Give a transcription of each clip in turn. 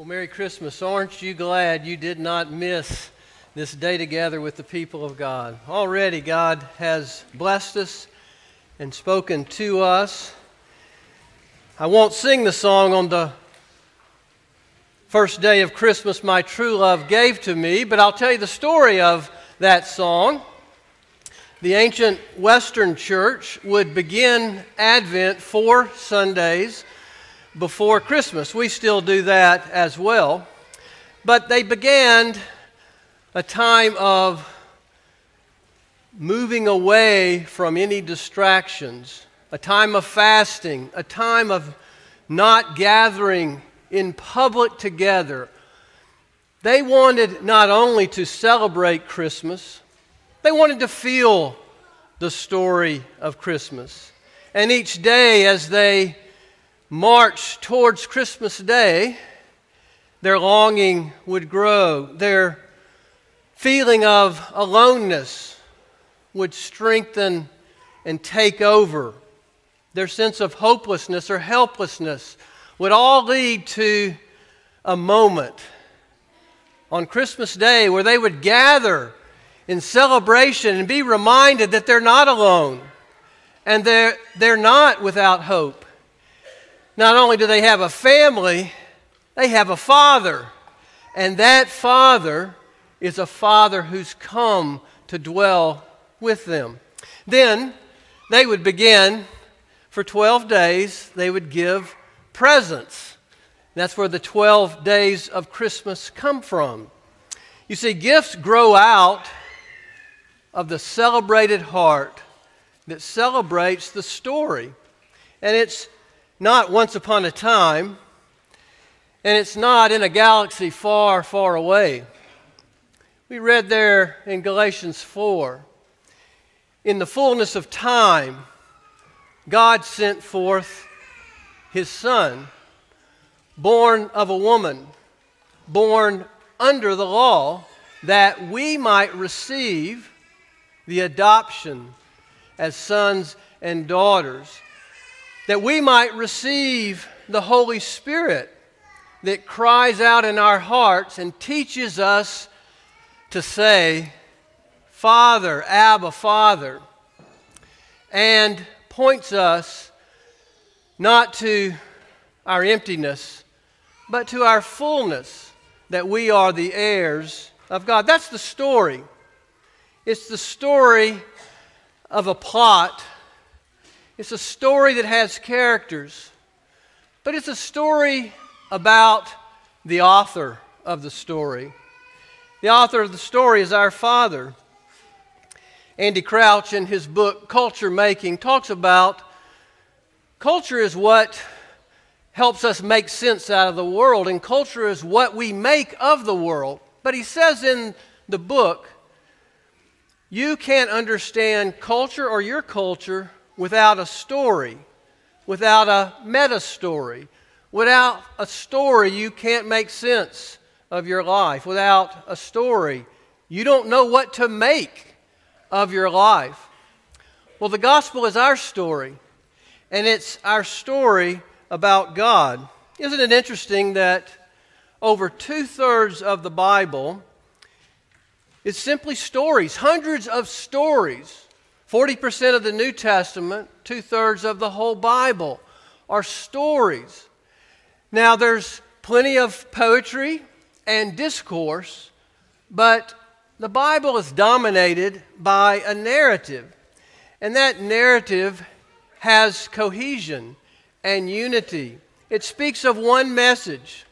Well, Merry Christmas. Aren't you glad you did not miss this day together with the people of God? Already God has blessed us and spoken to us. I won't sing the song on the first day of Christmas my true love gave to me, but I'll tell you the story of that song. The ancient Western church would begin Advent 4 Sundays before Christmas. We still do that as well. But they began a time of moving away from any distractions, a time of fasting, a time of not gathering in public together. They wanted not only to celebrate Christmas, they wanted to feel the story of Christmas. And each day as they marched towards Christmas Day, their longing would grow. Their feeling of aloneness would strengthen and take over. Their sense of hopelessness or helplessness would all lead to a moment on Christmas Day where they would gather in celebration and be reminded that they're not alone and they're not without hope. Not only do they have a family, they have a father. And that father is a father who's come to dwell with them. Then they would begin, for 12 days, they would give presents. That's where the 12 days of Christmas come from. You see, gifts grow out of the celebrated heart that celebrates the story. And it's not once upon a time, and it's not in a galaxy far, far away. We read there in Galatians 4, in the fullness of time, God sent forth His Son, born of a woman, born under the law, that we might receive the adoption as sons and daughters, that we might receive the Holy Spirit that cries out in our hearts and teaches us to say, Father, Abba, Father, and points us not to our emptiness, but to our fullness, that we are the heirs of God. That's the story. It's the story of a plot. It's a story that has characters, but it's a story about the author of the story. The author of the story is our Father. Andy Crouch, in his book Culture Making, talks about culture is what helps us make sense out of the world, and culture is what we make of the world. But he says in the book, you can't understand culture or your culture without a story, without a meta-story, without a story you can't make sense of your life, without a story you don't know what to make of your life. Well, the gospel is our story, and it's our story about God. Isn't it interesting that over 2/3 of the Bible is simply stories, hundreds of stories. 40% of the New Testament, 2/3 of the whole Bible are stories. Now, there's plenty of poetry and discourse, but the Bible is dominated by a narrative. And that narrative has cohesion and unity. It speaks of one message.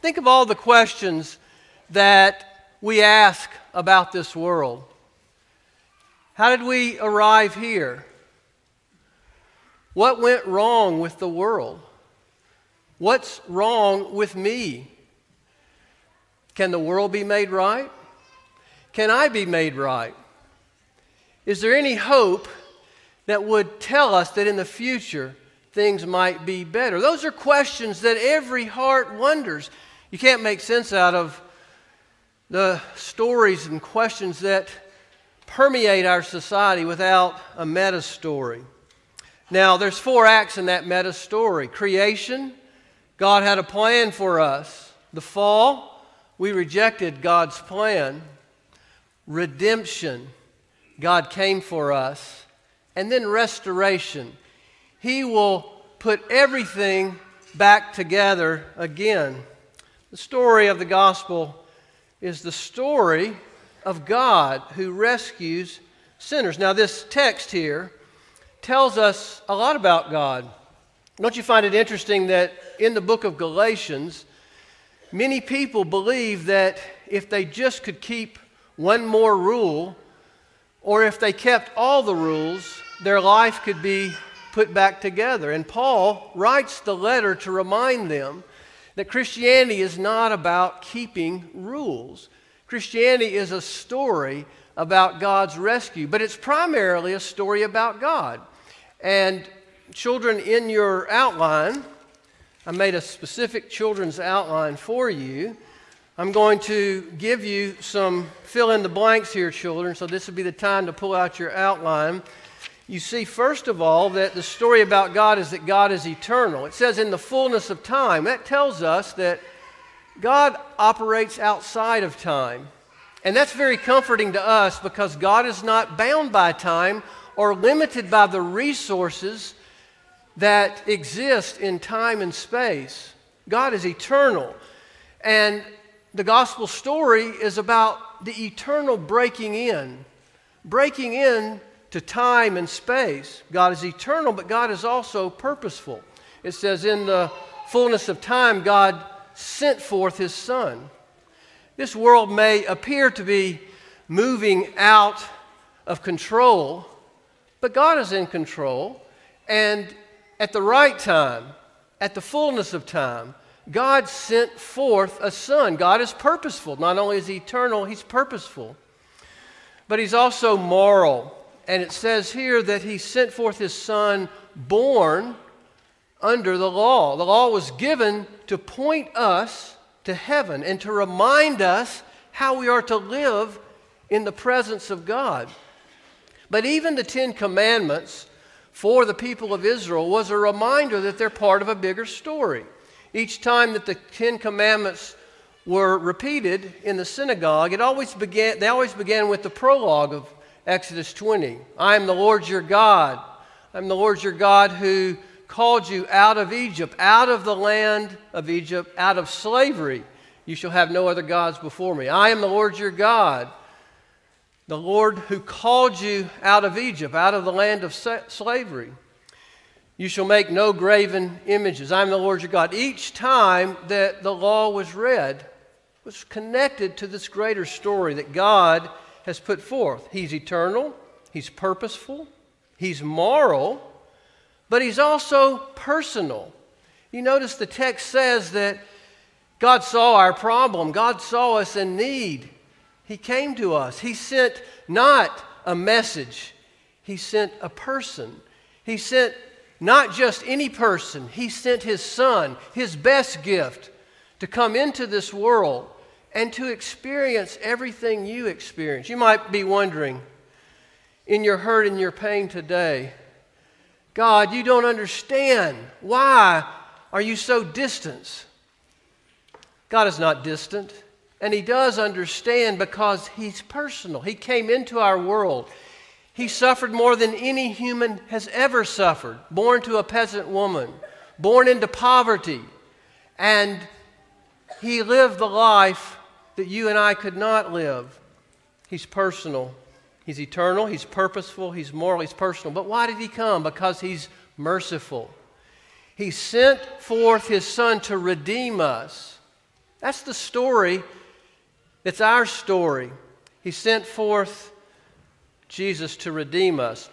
Think of all the questions that we ask about this world. How did we arrive here? What went wrong with the world? What's wrong with me? Can the world be made right? Can I be made right? Is there any hope that would tell us that in the future things might be better? Those are questions that every heart wonders. You can't make sense out of the stories and questions that permeate our society without a meta-story. Now, there's four acts in that meta-story. Creation, God had a plan for us. The fall, we rejected God's plan. Redemption, God came for us. And then restoration. He will put everything back together again. The story of the gospel is the story of God who rescues sinners. Now, this text here tells us a lot about God. Don't you find it interesting that in the book of Galatians, many people believe that if they just could keep one more rule, or if they kept all the rules, their life could be put back together. And Paul writes the letter to remind them that Christianity is not about keeping rules. Christianity is a story about God's rescue, but it's primarily a story about God. And children, in your outline, I made a specific children's outline for you. I'm going to give you some fill-in-the-blanks here, children, so this would be the time to pull out your outline. You see, first of all, that the story about God is that God is eternal. It says in the fullness of time. That tells us that God operates outside of time. And that's very comforting to us because God is not bound by time or limited by the resources that exist in time and space. God is eternal. And the gospel story is about the eternal breaking in to time and space. God is eternal, but God is also purposeful. It says, in the fullness of time, God sent forth His Son. This world may appear to be moving out of control, but God is in control. And at the right time, at the fullness of time, God sent forth a Son. God is purposeful. Not only is He eternal, He's purposeful, but He's also moral. And it says here that He sent forth His Son born under the law. The law was given to point us to heaven and to remind us how we are to live in the presence of God. But even the Ten Commandments for the people of Israel was a reminder that they're part of a bigger story. Each time that the Ten Commandments were repeated in the synagogue, they always began with the prologue of Exodus 20. I am the Lord your God. I am the Lord your God who called you out of Egypt, out of the land of Egypt, out of slavery. You shall have no other gods before me. I am the Lord your God, the Lord who called you out of Egypt, out of the land of slavery. You shall make no graven images. I am the Lord your God. Each time that the law was read, it was connected to this greater story that God has put forth. He's eternal, He's purposeful, He's moral, but He's also personal. You notice the text says that God saw our problem. God saw us in need. He came to us. He sent not a message. He sent a person. He sent not just any person. He sent His Son, His best gift, to come into this world and to experience everything you experience. You might be wondering, in your hurt and your pain today, God, you don't understand. Why are you so distant? God is not distant, and He does understand because He's personal. He came into our world. He suffered more than any human has ever suffered, born to a peasant woman, born into poverty, and He lived the life that you and I could not live. He's personal. He's eternal. He's purposeful. He's moral. He's personal. But why did He come? Because He's merciful. He sent forth His Son to redeem us. That's the story. It's our story. He sent forth Jesus to redeem us.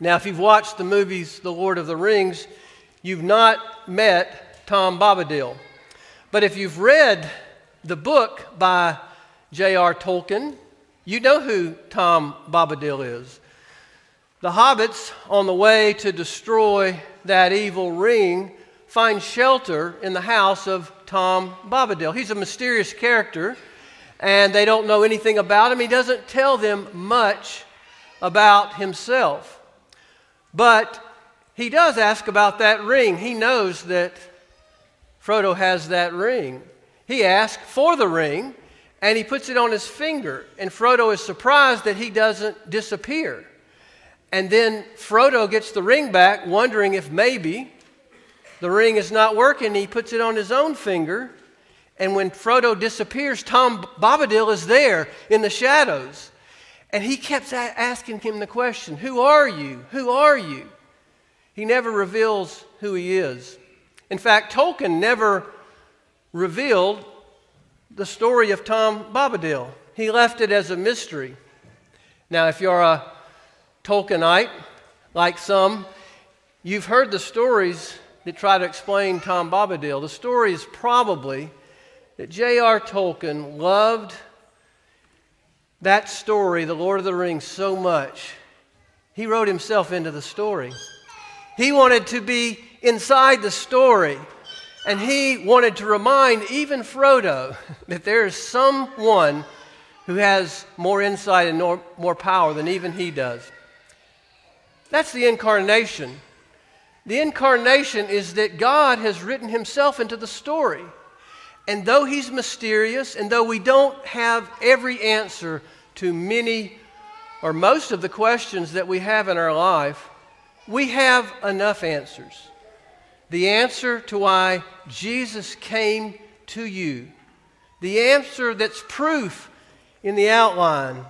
Now, if you've watched the movies The Lord of the Rings, you've not met Tom Bombadil. But if you've read the book by J.R. Tolkien, you know who Tom Bombadil is. The hobbits, on the way to destroy that evil ring, find shelter in the house of Tom Bombadil. He's a mysterious character, and they don't know anything about him. He doesn't tell them much about himself. But he does ask about that ring. He knows that Frodo has that ring. he asks for the ring, and he puts it on his finger, and Frodo is surprised that he doesn't disappear. And then Frodo gets the ring back, wondering if maybe the ring is not working. He puts it on his own finger, and when Frodo disappears, Tom Bombadil is there in the shadows. And he kept asking him the question, "Who are you? Who are you?" He never reveals who he is. In fact, Tolkien never revealed the story of Tom Bombadil. He left it as a mystery. Now, if you're a Tolkienite, like some, you've heard the stories that try to explain Tom Bombadil. The story is probably that J.R. Tolkien loved that story, The Lord of the Rings, so much, he wrote himself into the story. He wanted to be inside the story, and he wanted to remind even Frodo that there is someone who has more insight and more power than even he does. That's the Incarnation. The Incarnation is that God has written himself into the story. And though he's mysterious, and though we don't have every answer to many or most of the questions that we have in our life, we have enough answers. The answer to why Jesus came to you. The answer that's proof in the outline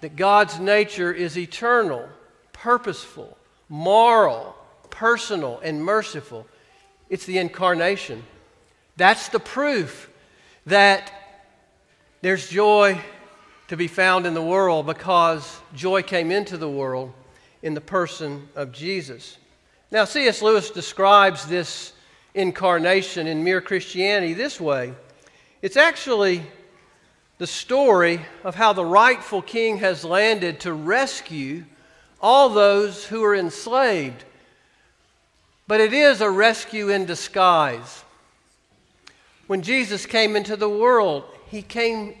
that God's nature is eternal, purposeful, moral, personal, and merciful. It's the Incarnation. That's the proof that there's joy to be found in the world because joy came into the world in the person of Jesus. Now, C.S. Lewis describes this Incarnation in Mere Christianity this way. It's actually the story of how the rightful king has landed to rescue all those who are enslaved. But it is a rescue in disguise. When Jesus came into the world, he came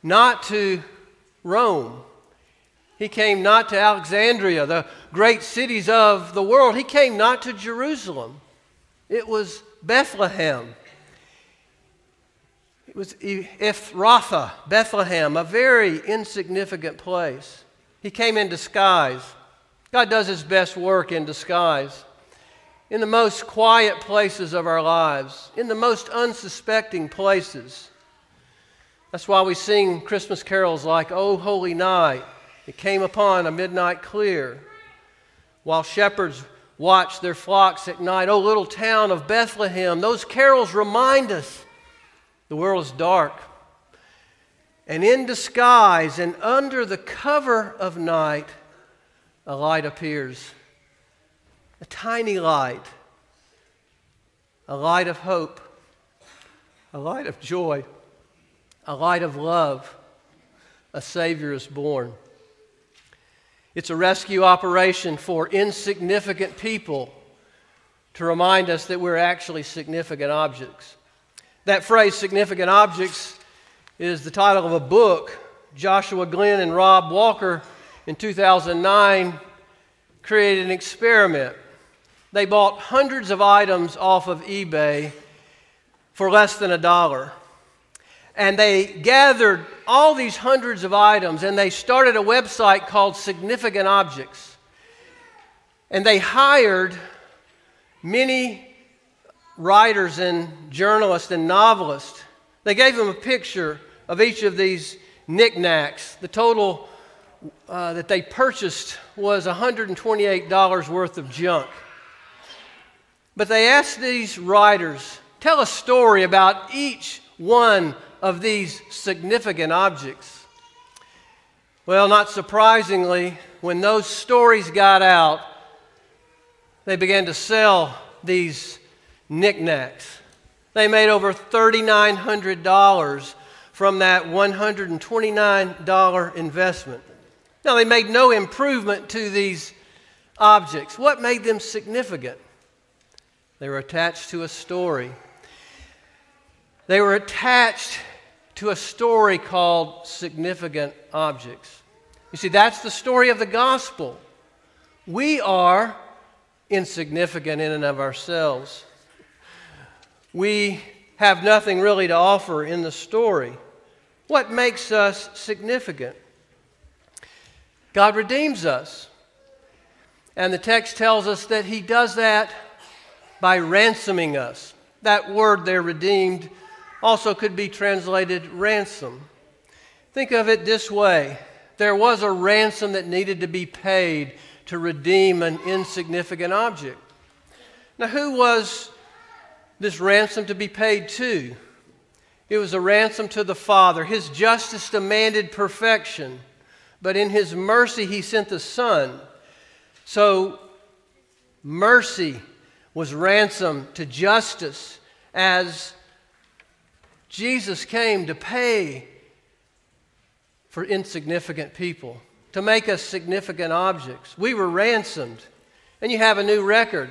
not to Rome. He came not to Alexandria, the great cities of the world. He came not to Jerusalem. It was Bethlehem. It was Ephrathah, Bethlehem, a very insignificant place. He came in disguise. God does his best work in disguise. In the most quiet places of our lives, in the most unsuspecting places. That's why we sing Christmas carols like, "O Holy Night, it came upon a midnight clear, while shepherds watched their flocks at night, O little town of Bethlehem." Those carols remind us the world is dark. And in disguise and under the cover of night, a light appears. A tiny light, a light of hope, a light of joy, a light of love. A Savior is born. It's a rescue operation for insignificant people to remind us that we're actually significant objects. That phrase, significant objects, is the title of a book Joshua Glenn and Rob Walker in 2009 created an experiment. They bought hundreds of items off of eBay for less than $1. And they gathered all these hundreds of items and they started a website called Significant Objects. And they hired many writers and journalists and novelists. They gave them a picture of each of these knickknacks. The total that they purchased was $128 worth of junk. But they asked these writers, tell a story about each one of these significant objects. Well, not surprisingly, when those stories got out, they began to sell these knickknacks. They made over $3,900 from that $129 investment. Now, they made no improvement to these objects. What made them significant? They were attached to a story. They were attached to a story called Significant Objects. You see, that's the story of the gospel. We are insignificant in and of ourselves. We have nothing really to offer in the story. What makes us significant? God redeems us. And the text tells us that he does that by ransoming us. That word there, redeemed, also could be translated ransom. Think of it this way. There was a ransom that needed to be paid to redeem an insignificant object. Now, who was this ransom to be paid to? It was a ransom to the Father. His justice demanded perfection, but in his mercy he sent the Son. So mercy was ransom to justice as Jesus came to pay for insignificant people, to make us significant objects. We were ransomed, and you have a new record.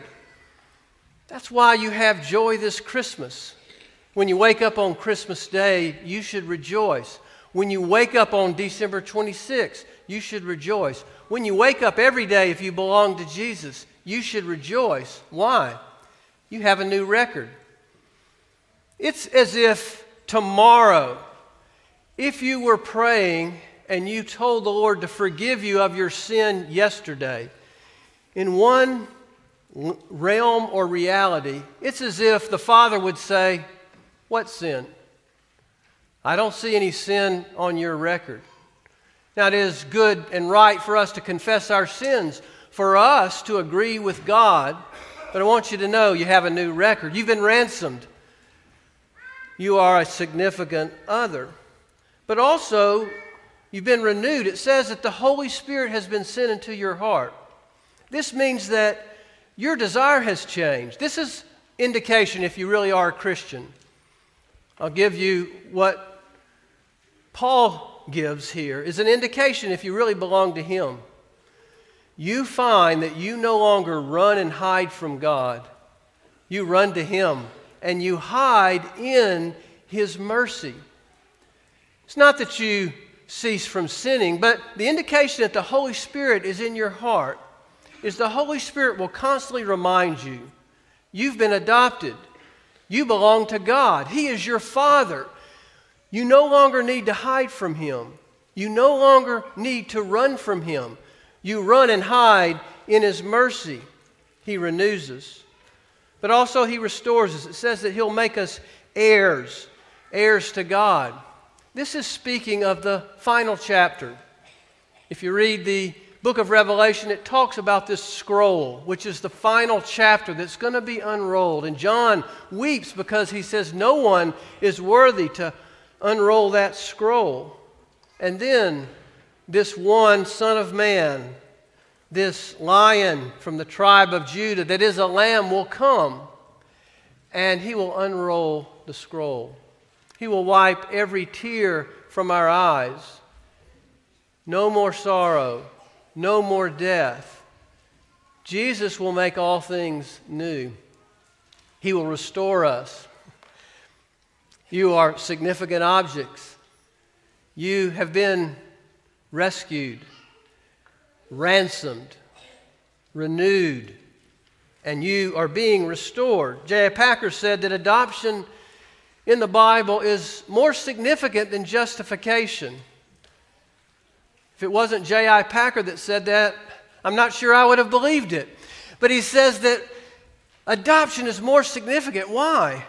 That's why you have joy this Christmas. When you wake up on Christmas Day, you should rejoice. When you wake up on December 26th, you should rejoice. When you wake up every day, if you belong to Jesus, you should rejoice. Why? You have a new record. It's as if tomorrow, if you were praying and you told the Lord to forgive you of your sin yesterday, in one realm or reality, it's as if the Father would say, "What sin? I don't see any sin on your record." Now, it is good and right for us to confess our sins, for us to agree with God, but I want you to know you have a new record. You've been ransomed. You are a significant other. But also, you've been renewed. It says that the Holy Spirit has been sent into your heart. This means that your desire has changed. This is indication if you really are a Christian. I'll give you what Paul gives here is an indication if you really belong to him. You find that you no longer run and hide from God. You run to him and you hide in his mercy. It's not that you cease from sinning, but the indication that the Holy Spirit is in your heart is the Holy Spirit will constantly remind you, you've been adopted. You belong to God. He is your Father. You no longer need to hide from him. You no longer need to run from him. You run and hide in his mercy. He renews us. But also he restores us. It says that he'll make us heirs, heirs to God. This is speaking of the final chapter. If you read the book of Revelation, it talks about this scroll, which is the final chapter that's going to be unrolled. And John weeps because he says no one is worthy to unroll that scroll. And then this one Son of Man, this lion from the tribe of Judah that is a lamb, will come and he will unroll the scroll. He will wipe every tear from our eyes. No more sorrow, no more death. Jesus will make all things new. He will restore us. You are significant objects. You have been rescued, ransomed, renewed, and you are being restored. J.I. Packer said that adoption in the Bible is more significant than justification. If it wasn't J.I. Packer that said that, I'm not sure I would have believed it. But he says that adoption is more significant. Why?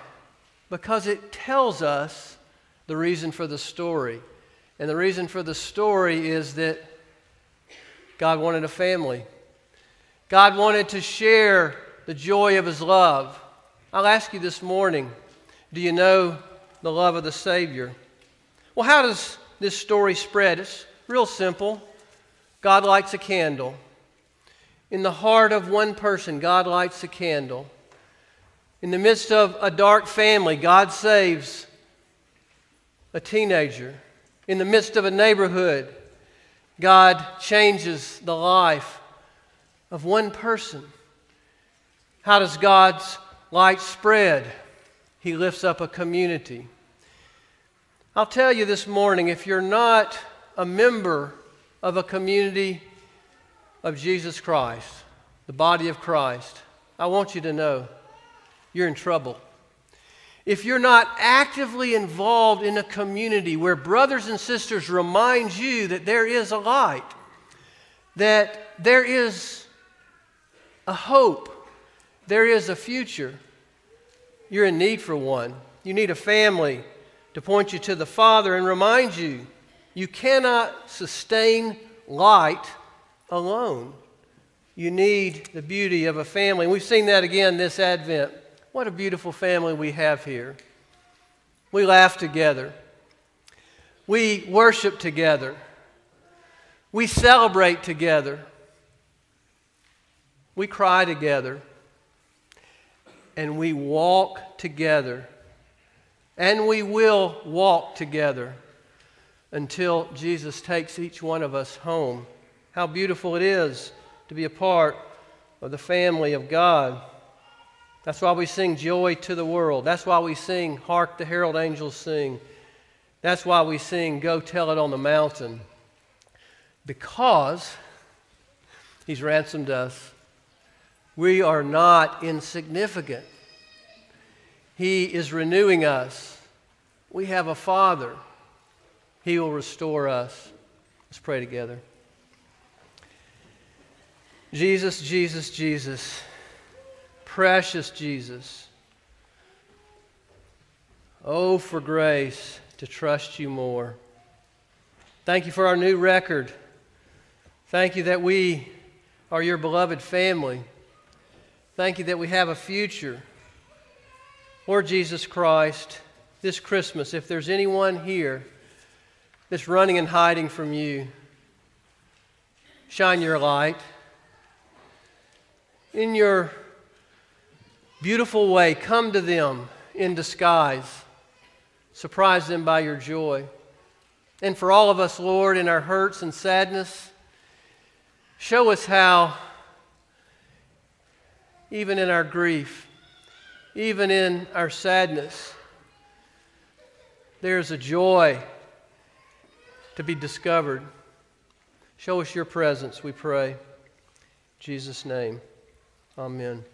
Because it tells us the reason for the story. And the reason for the story is that God wanted a family. God wanted to share the joy of his love. I'll ask you this morning, do you know the love of the Savior? Well, how does this story spread? It's real simple. God lights a candle. In the heart of one person, God lights a candle. In the midst of a dark family, God saves a teenager. In the midst of a neighborhood, God changes the life of one person. How does God's light spread? He lifts up a community. I'll tell you this morning, if you're not a member of a community of Jesus Christ, the body of Christ, I want you to know, you're in trouble. if you're not actively involved in a community where brothers and sisters remind you that there is a light, that there is a hope, there is a future, you're in need for one. You need a family to point you to the Father and remind you, you cannot sustain light alone. You need the beauty of a family. And we've seen that again this Advent. What a beautiful family we have here. We laugh together. We worship together. We celebrate together. We cry together. And we walk together. And we will walk together until Jesus takes each one of us home. How beautiful it is to be a part of the family of God. That's why we sing Joy to the World. That's why we sing Hark the Herald Angels Sing. That's why we sing Go Tell It on the Mountain. Because He's ransomed us. We are not insignificant. He is renewing us. We have a Father. He will restore us. Let's pray together. Jesus, Jesus, Jesus, precious Jesus. Oh, for grace to trust you more. Thank you for our new record. Thank you that we are your beloved family. Thank you that we have a future. Lord Jesus Christ, this Christmas, if there's anyone here that's running and hiding from you, shine your light. In your beautiful way, come to them in disguise. Surprise them by your joy. And for all of us, Lord, in our hurts and sadness, show us how, even in our grief, even in our sadness, there's a joy to be discovered. Show us your presence, we pray. In Jesus' name, amen.